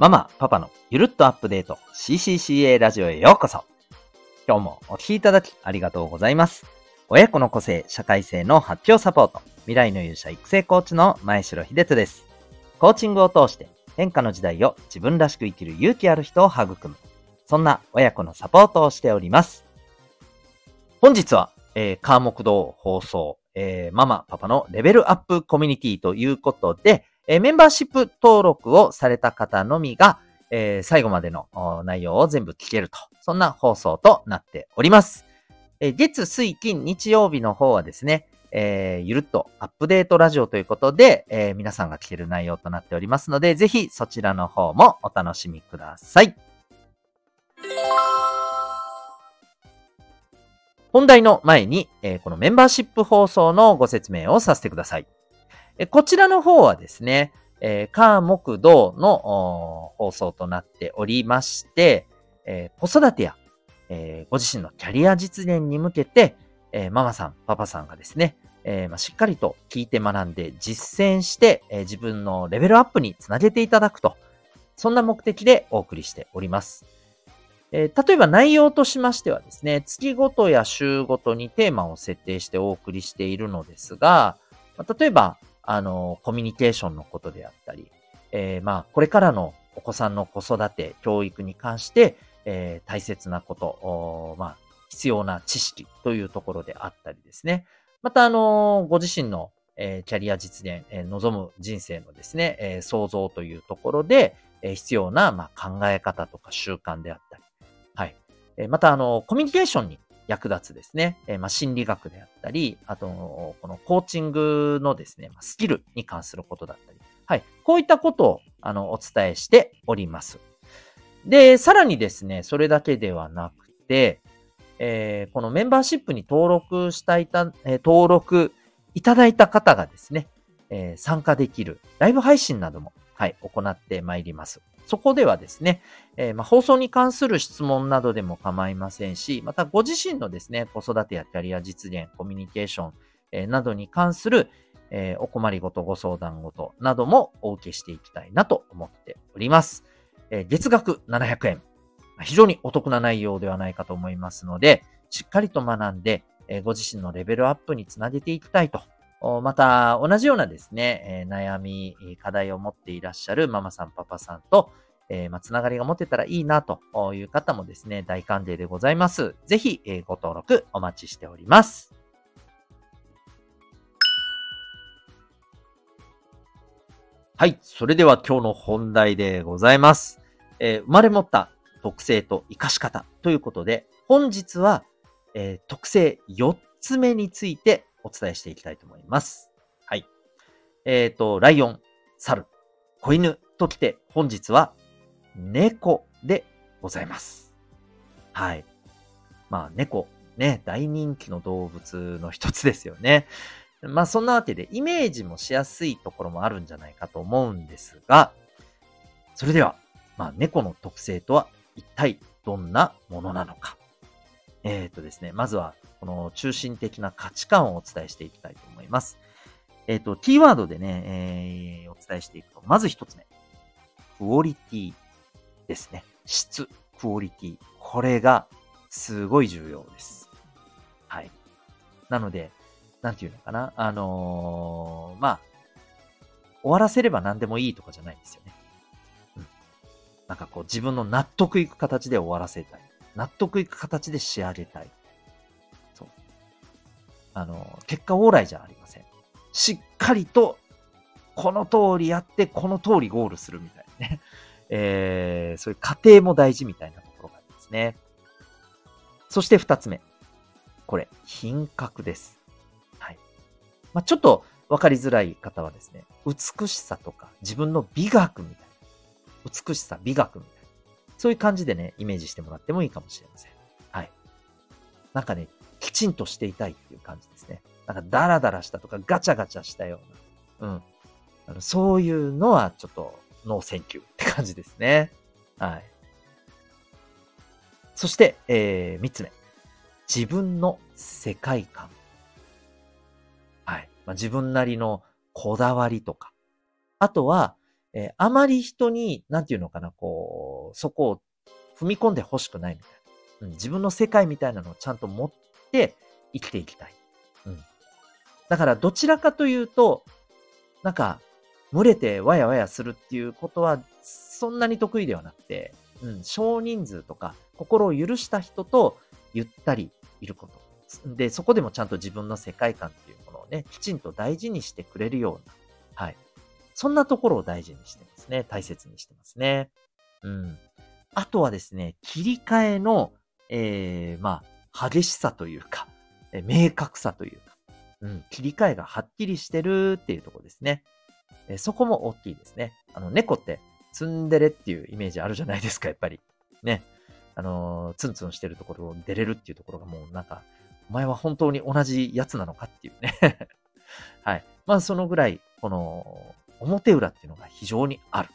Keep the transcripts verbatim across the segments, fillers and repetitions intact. ママ、パパのゆるっとアップデート シーシーシーエー ラジオへようこそ。今日もお聴きいただきありがとうございます。親子の個性、社会性の発揮をサポート、未来の勇者育成コーチの前城秀人です。コーチングを通して変化の時代を自分らしく生きる勇気ある人を育む、そんな親子のサポートをしております。本日は、えー、カーモク堂放送、えー、ママ、パパのレベルアップコミュニティということで、えメンバーシップ登録をされた方のみが、えー、最後までの内容を全部聞けると、そんな放送となっております。えー、月、水、金、日曜日の方はですね、えー、ゆるっとアップデートラジオということで、えー、皆さんが聞ける内容となっておりますので、ぜひそちらの方もお楽しみください。本題の前に、えー、このメンバーシップ放送のご説明をさせてください。こちらの方はですね、カーモク堂の放送となっておりまして、えー、子育てや、えー、ご自身のキャリア実現に向けて、えー、ママさん、パパさんがですね、えーまあ、しっかりと聞いて学んで実践して、えー、自分のレベルアップにつなげていただくと、そんな目的でお送りしております。えー、例えば内容としましてはですね、月ごとや週ごとにテーマを設定してお送りしているのですが、まあ、例えば、あの、コミュニケーションのことであったり、えー、まあ、これからのお子さんの子育て、教育に関して、えー、大切なこと、まあ、必要な知識というところであったりですね。また、あの、ご自身の、えー、キャリア実現、えー、望む人生のですね、えー、創造というところで、えー、必要な、まあ、考え方とか習慣であったり、はい。えー、また、あの、コミュニケーションに役立つですね、えーまあ、心理学であったり、あと、このコーチングのですね、スキルに関することだったり、はい、こういったことをあのお伝えしております。で、さらにですね、それだけではなくて、えー、このメンバーシップに登録したいた、えー、登録いただいた方がですね、えー、参加できるライブ配信なども、はい、行ってまいります。そこではですね、えーまあ、放送に関する質問などでも構いませんし、またご自身のですね、子育てやキャリア実現、コミュニケーション、えー、などに関する、えー、お困りごと、ご相談ごとなどもお受けしていきたいなと思っております。えー、月額ななひゃくえん。非常にお得な内容ではないかと思いますので、しっかりと学んで、えー、ご自身のレベルアップにつなげていきたいと。また、同じようなですね、えー、悩み、課題を持っていらっしゃるママさん、パパさんと、えーまあ、つながりが持てたらいいなという方もですね、大歓迎でございます。ぜひ、えー、ご登録お待ちしております。はい、それでは今日の本題でございます。えー、生まれ持った特性と生かし方ということで、本日は、えー、特性よっつめについてお伝えしていきたいと思います。はい。えっと、ライオン、猿、子犬ときて、本日は猫でございます。はい。まあ、猫、ね、大人気の動物の一つですよね。まあ、そんなわけで、イメージもしやすいところもあるんじゃないかと思うんですが、それでは、まあ、猫の特性とは一体どんなものなのか。えっとですね、まずは、この中心的な価値観をお伝えしていきたいと思います。えっと、キーワードでね、えー、お伝えしていくと、まず一つ目、クオリティですね。質、クオリティ。これがすごい重要です。はい。なので、なんていうのかな。あのー、まあ、終わらせれば何でもいいとかじゃないんですよね。うん。なんかこう、自分の納得いく形で終わらせたい。納得いく形で仕上げたい。あの、結果往来じゃありません。しっかりと、この通りやって、この通りゴールするみたいなね。えー、そういう過程も大事みたいなところがありますね。そして二つ目。これ、品格です。はい。まあ、ちょっと分かりづらい方はですね、美しさとか、自分の美学みたいな。美しさ、美学みたいな。そういう感じでね、イメージしてもらってもいいかもしれません。はい。なんかね、きちんとしていたいっていう感じですね。なんかダラダラしたとかガチャガチャしたような。うん。あのそういうのはちょっとノーセンキューって感じですね。はい。そして、えー、三つ目。自分の世界観。はい。まあ、自分なりのこだわりとか。あとは、えー、あまり人に、なんていうのかな、こう、そこを踏み込んでほしくないみたいな、うん。自分の世界みたいなのをちゃんと持って生きていきたい。うん。だからどちらかというと、なんか、群れてわやわやするっていうことは、そんなに得意ではなくて、うん、少人数とか、心を許した人とゆったりいること。で、そこでもちゃんと自分の世界観っていうものをね、きちんと大事にしてくれるような、はい。そんなところを大事にしてますね。大切にしてますね。うん。あとはですね、切り替えの、えー、まあ、激しさというか、えー、明確さというか、うん、切り替えがはっきりしてるっていうところですね。えー、そこも大きいですね。あの、猫ってツンデレっていうイメージあるじゃないですか、やっぱり。ね。あのー、ツンツンしてるところを出れるっていうところがもうなんか、お前は本当に同じやつなのかっていうね。はい。まあ、そのぐらい、この、表裏っていうのが非常にある。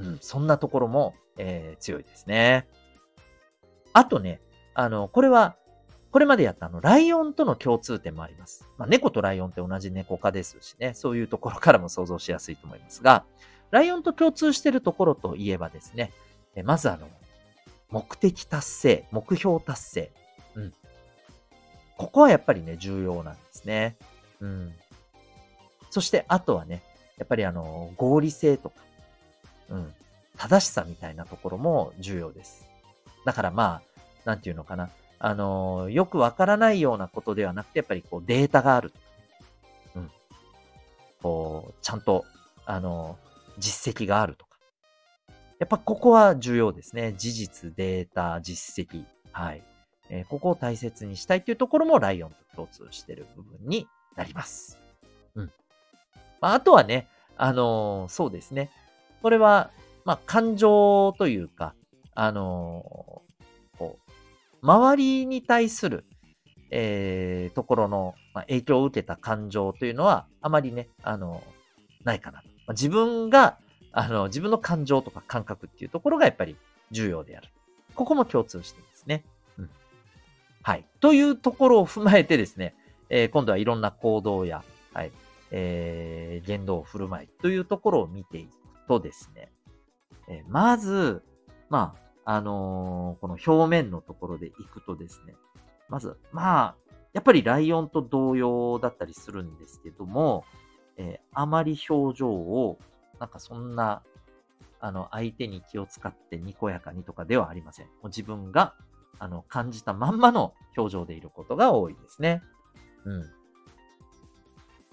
うん、そんなところも、えー、強いですね。あとね、あの、これは、これまでやったあの、ライオンとの共通点もあります。まあ、猫とライオンって同じ猫科ですしね、そういうところからも想像しやすいと思いますが、ライオンと共通しているところといえばですね、えまずあの、目的達成、目標達成。うん。ここはやっぱりね、重要なんですね。うん。そして、あとはね、やっぱりあの、合理性とか、うん、正しさみたいなところも重要です。だからまあ、なんていうのかな。あの、よくわからないようなことではなくて、やっぱりこう、データがあるとか、うん。こう、ちゃんと、あの、実績があるとか。やっぱここは重要ですね。事実、データ、実績。はい。えー、ここを大切にしたいというところもライオンと共通している部分になります。うん。まあ、あとはね、あのー、そうですね。これは、まあ、感情というか、あのー、こう、周りに対する、えー、ところの、まあ、影響を受けた感情というのは、あまりね、あのー、ないかな。まあ、自分が、あのー、自分の感情とか感覚っていうところがやっぱり重要である。ここも共通してますね。はい。というところを踏まえてですね、えー、今度はいろんな行動や、はい、えー、言動、振る舞いというところを見ていくとですね、えー、まず、まあ、あのー、この表面のところでいくとですね、まず、まあ、やっぱりライオンと同様だったりするんですけども、えー、あまり表情を、なんかそんな、あの、相手に気を使ってにこやかにとかではありません。もう自分が、あの、感じたまんまの表情でいることが多いですね。うん。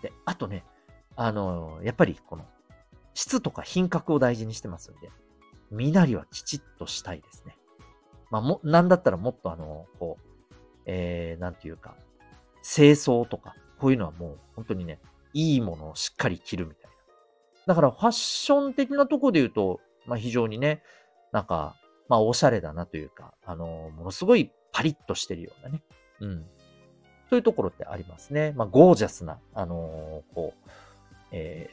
で、あとね、あの、やっぱりこの、質とか品格を大事にしてますんで、身なりはきちっとしたいですね。まあ、も、なんだったらもっとあの、こう、えー、なんていうか、清掃とか、こういうのはもう本当にね、いいものをしっかり着るみたいな。だからファッション的なとこで言うと、まあ非常にね、なんか、まあ、おしゃれだなというか、あの、ものすごいパリッとしてるようなね。うん。そういうところってありますね。まあ、ゴージャスな、あの、こう、え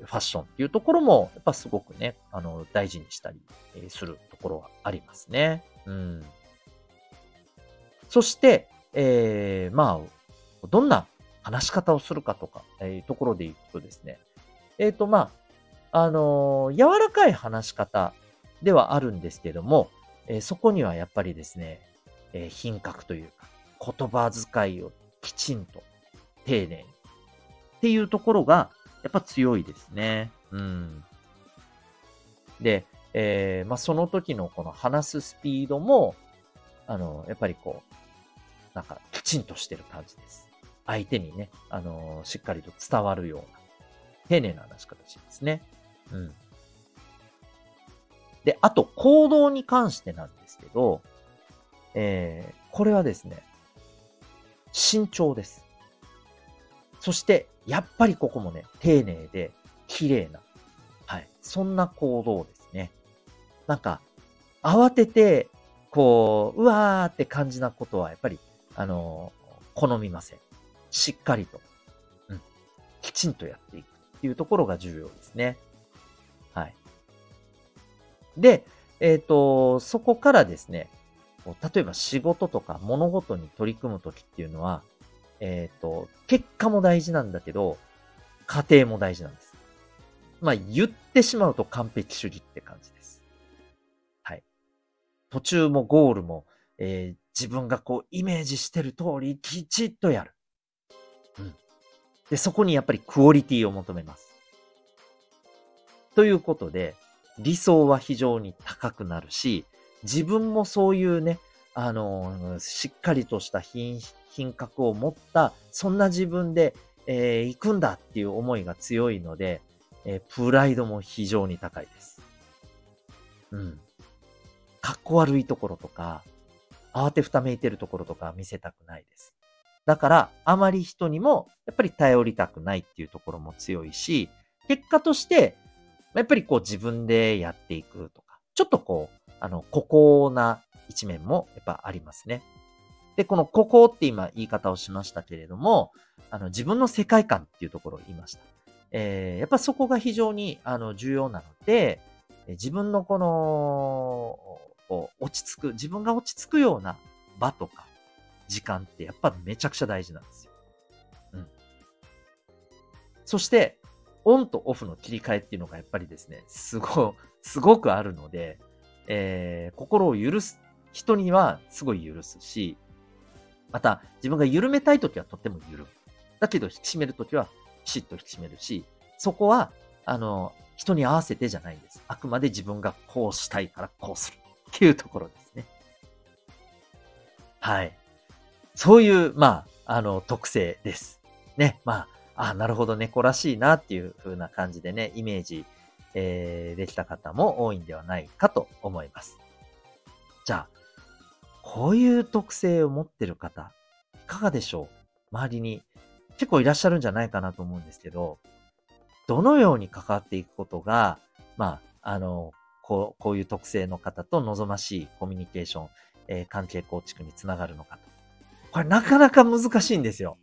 ー、ファッションっていうところも、やっぱすごくね、あの、大事にしたりするところはありますね。うん。そして、えー、まあ、どんな話し方をするかとか、えー、ところでいくとですね、えっと、まあ、あの、柔らかい話し方、ではあるんですけども、えー、そこにはやっぱりですね、えー、品格というか言葉遣いをきちんと丁寧にっていうところがやっぱ強いですね。うん。で、えー、まあその時のこの話すスピードもあのやっぱりこうなんかきちんとしてる感じです。相手にね、あのー、しっかりと伝わるような丁寧な話し方ですね。うん。で、あと、行動に関してなんですけど、えー、これはですね、慎重です。そして、やっぱりここもね、丁寧で、綺麗な、はい、そんな行動ですね。なんか、慌てて、こう、うわーって感じなことは、やっぱり、あのー、好みません。しっかりと、うん、きちんとやっていくっていうところが重要ですね。はい。で、えっと、そこからですね、例えば仕事とか物事に取り組むときっていうのは、えっと、結果も大事なんだけど、過程も大事なんです。まあ、言ってしまうと完璧主義って感じです。はい。途中もゴールも、えー、自分がこうイメージしてる通りきちっとやる。うん。で、そこにやっぱりクオリティを求めます。ということで、理想は非常に高くなるし、自分もそういうね、あの、しっかりとした品、品格を持った、そんな自分で、えー、行くんだっていう思いが強いので、えー、プライドも非常に高いです。うん。かっこ悪いところとか、慌てふためいてるところとか見せたくないです。だから、あまり人にも、やっぱり頼りたくないっていうところも強いし、結果として、やっぱりこう自分でやっていくとか、ちょっとこう、あの、孤高な一面もやっぱありますね。で、この孤高って今言い方をしましたけれども、あの、自分の世界観っていうところを言いました。えー、やっぱそこが非常にあの重要なので、自分のこの、こう落ち着く、自分が落ち着くような場とか、時間ってやっぱめちゃくちゃ大事なんですよ。うん。そして、オンとオフの切り替えっていうのがやっぱりですね、すご、すごくあるので、えー、心を許す人にはすごい許すし、また自分が緩めたいときはとっても緩む。だけど引き締めるときはピシッと引き締めるし、そこは、あの、人に合わせてじゃないんです。あくまで自分がこうしたいからこうするっていうところですね。はい。そういう、まあ、あの、特性です。ね、まあ、あ、なるほど、猫らしいなっていう風な感じでね、イメージ、えー、できた方も多いんではないかと思います。じゃあ、こういう特性を持ってる方、いかがでしょう？周りに結構いらっしゃるんじゃないかなと思うんですけど、どのように関わっていくことが、まあ、あの、こう、こういう特性の方と望ましいコミュニケーション、えー、関係構築につながるのかと。これなかなか難しいんですよ。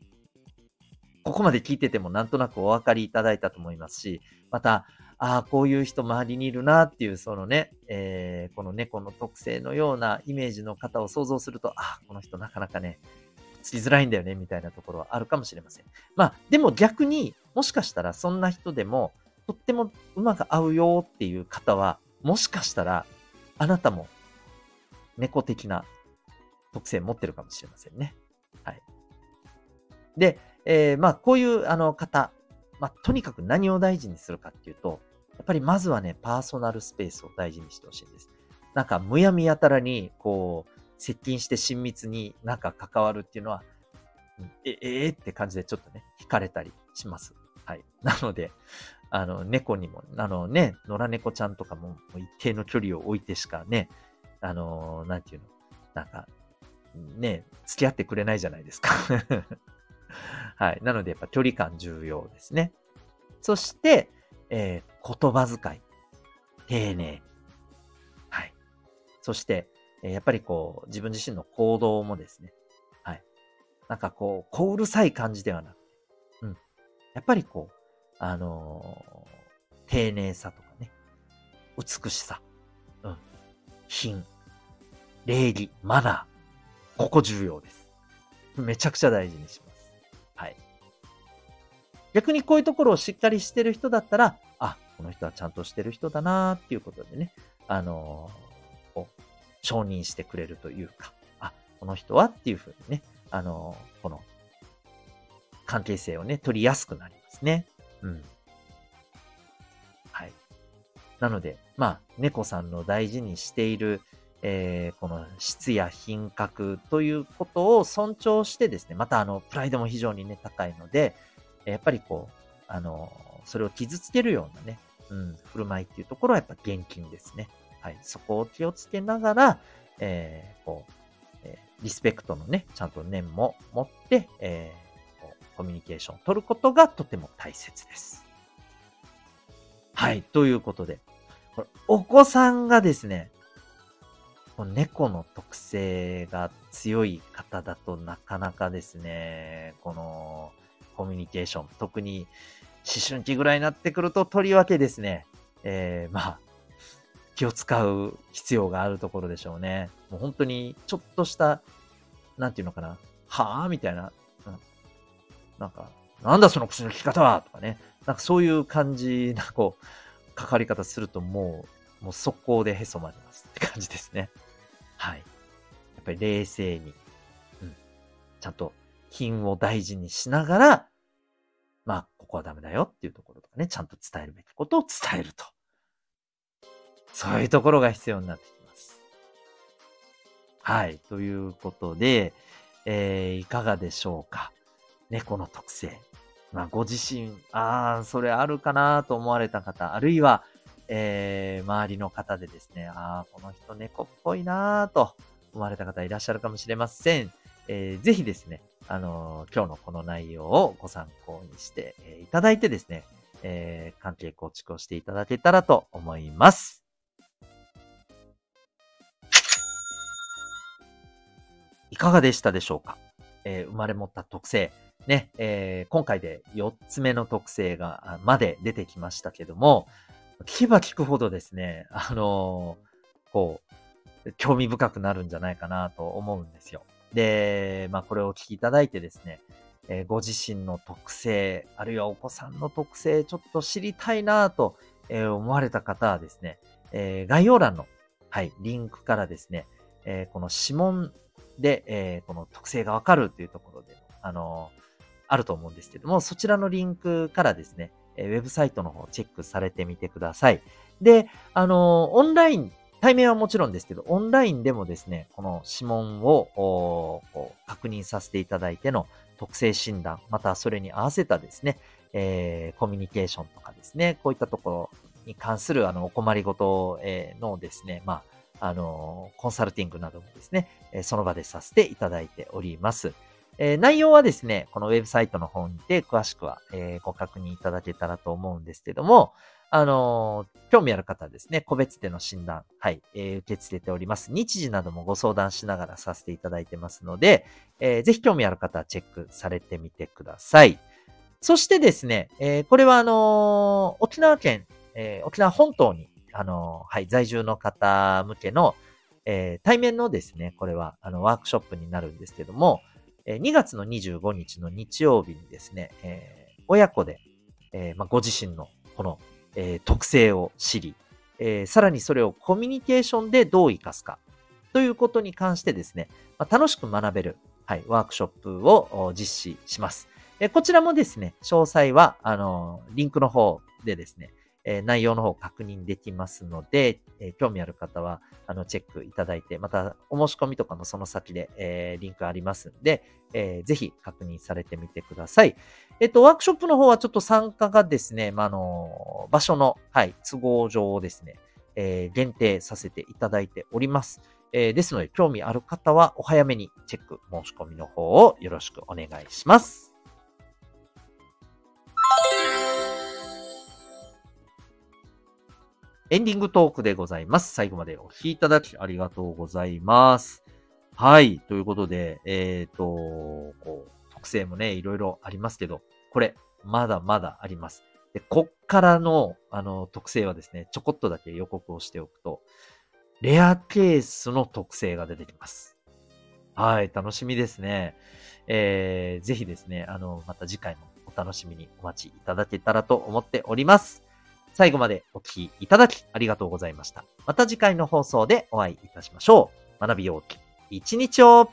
ここまで聞いててもなんとなくお分かりいただいたと思いますし、また、ああ、こういう人周りにいるなっていう、そのね、えー、この猫の特性のようなイメージの方を想像すると、ああ、この人なかなかね、つきづらいんだよね、みたいなところはあるかもしれません。まあ、でも逆に、もしかしたらそんな人でも、とっても馬が合うよっていう方は、もしかしたら、あなたも猫的な特性持ってるかもしれませんね。はい。で、えー、まあ、こういう、あの、方、まあ、とにかく何を大事にするかっていうと、やっぱりまずはね、パーソナルスペースを大事にしてほしいんです。なんか、むやみやたらに、こう、接近して親密になんか関わるっていうのは、え、えー、って感じでちょっとね、惹かれたりします。はい。なので、あの、猫にも、あのね、野良猫ちゃんとかも、もう一定の距離を置いてしかね、あの、なんていうの、なんか、ね、付き合ってくれないじゃないですか。はい。なので、やっぱ距離感重要ですね。そして、えー、言葉遣い。丁寧。はい。そして、えー、やっぱりこう、自分自身の行動もですね。はい。なんかこう、小うるさい感じではなくて。うん。やっぱりこう、あのー、丁寧さとかね。美しさ。うん。品。礼儀。マナー。ここ重要です。めちゃくちゃ大事にします。はい。逆にこういうところをしっかりしてる人だったら、あ、この人はちゃんとしてる人だなーっていうことでね、あのー、こう、承認してくれるというか、あ、この人はっていうふうにね、あのー、この、関係性をね、取りやすくなりますね。うん。はい。なので、まあ、猫さんの大事にしている、えー、この質や品格ということを尊重してですね、またあの、プライドも非常にね、高いので、やっぱりこう、あの、それを傷つけるようなね、うん、振る舞いっていうところはやっぱ厳禁ですね。はい。そこを気をつけながら、えー、こう、えー、リスペクトのね、ちゃんと念も持って、えー、こう、コミュニケーションを取ることがとても大切です。はい。ということで、これお子さんがですね、猫の特性が強い方だとなかなかですね、このコミュニケーション、特に思春期ぐらいになってくるととりわけですね、えー、まあ、気を使う必要があるところでしょうね。もう本当にちょっとした、なんていうのかな、はぁみたいな、うん、なんか、なんだその口の利き方はとかね。なんかそういう感じな、こう、かかり方するともう、もう速攻でへそまでますって感じですね。はい。やっぱり冷静に、うん。ちゃんと品を大事にしながら、まあ、ここはダメだよっていうところとかね、ちゃんと伝えるべきことを伝えると。そういうところが必要になってきます。はい。ということで、えー、いかがでしょうか。猫の特性。まあ、ご自身、ああ、それあるかなと思われた方、あるいは、えー、周りの方でですね、ああ、この人猫っぽいなと思われた方いらっしゃるかもしれません。えー、ぜひですね、あのー、今日のこの内容をご参考にしていただいてですね、えー、関係構築をしていただけたらと思います。いかがでしたでしょうか。えー、生まれ持った特性。ね、えー、今回でよっつめの特性が、まで出てきましたけども、聞けば聞くほどですね、あのー、こう、興味深くなるんじゃないかなと思うんですよ。で、まあこれをお聞きいただいてですね、えー、ご自身の特性、あるいはお子さんの特性、ちょっと知りたいなと思われた方はですね、えー、概要欄の、はい、リンクからですね、えー、この指紋、で、えー、この特性がわかるというところで、あのー、あると思うんですけども、そちらのリンクからですね、えー、ウェブサイトの方チェックされてみてください。で、あのー、オンライン、対面はもちろんですけど、オンラインでもですね、この指紋を確認させていただいての特性診断、またそれに合わせたですね、えー、コミュニケーションとかですね、こういったところに関するあのお困りごとのですね、まあ、あの、コンサルティングなどもですね、その場でさせていただいております。えー、内容はですね、このウェブサイトの方にて詳しくは、えー、ご確認いただけたらと思うんですけども、あのー、興味ある方はですね、個別での診断、はい、えー、受け付けております。日時などもご相談しながらさせていただいてますので、えー、ぜひ興味ある方はチェックされてみてください。そしてですね、えー、これはあのー、沖縄県、えー、沖縄本島にあの、はい、在住の方向けの、えー、対面のですね、これは、あの、ワークショップになるんですけども、えー、にがつのにじゅうごにちの日曜日にですね、えー、親子で、えーまあ、ご自身のこの、えー、特性を知り、えー、さらにそれをコミュニケーションでどう活かすか、ということに関してですね、まあ、楽しく学べる、はい、ワークショップを実施します。えー、こちらもですね、詳細は、あの、リンクの方でですね、えー、内容の方確認できますので、えー、興味ある方はあのチェックいただいて、またお申し込みとかもその先で、えー、リンクありますんで、えー、ぜひ確認されてみてください。えっと、ワークショップの方はちょっと参加がですね、まあ、あの、場所の、はい、都合上をですね、えー、限定させていただいております。えー、ですので、興味ある方はお早めにチェック、申し込みの方をよろしくお願いします。エンディングトークでございます。最後までお聴きいただきありがとうございます。はい。ということで、えっと、こう、特性もね、いろいろありますけど、これ、まだまだあります。で、こっからの、あの、特性はですね、ちょこっとだけ予告をしておくと、レアケースの特性が出てきます。はい。楽しみですね。えー、ぜひですね、あの、また次回もお楽しみにお待ちいただけたらと思っております。最後までお聞きいただきありがとうございました。また次回の放送でお会いいたしましょう。学びようき一日を。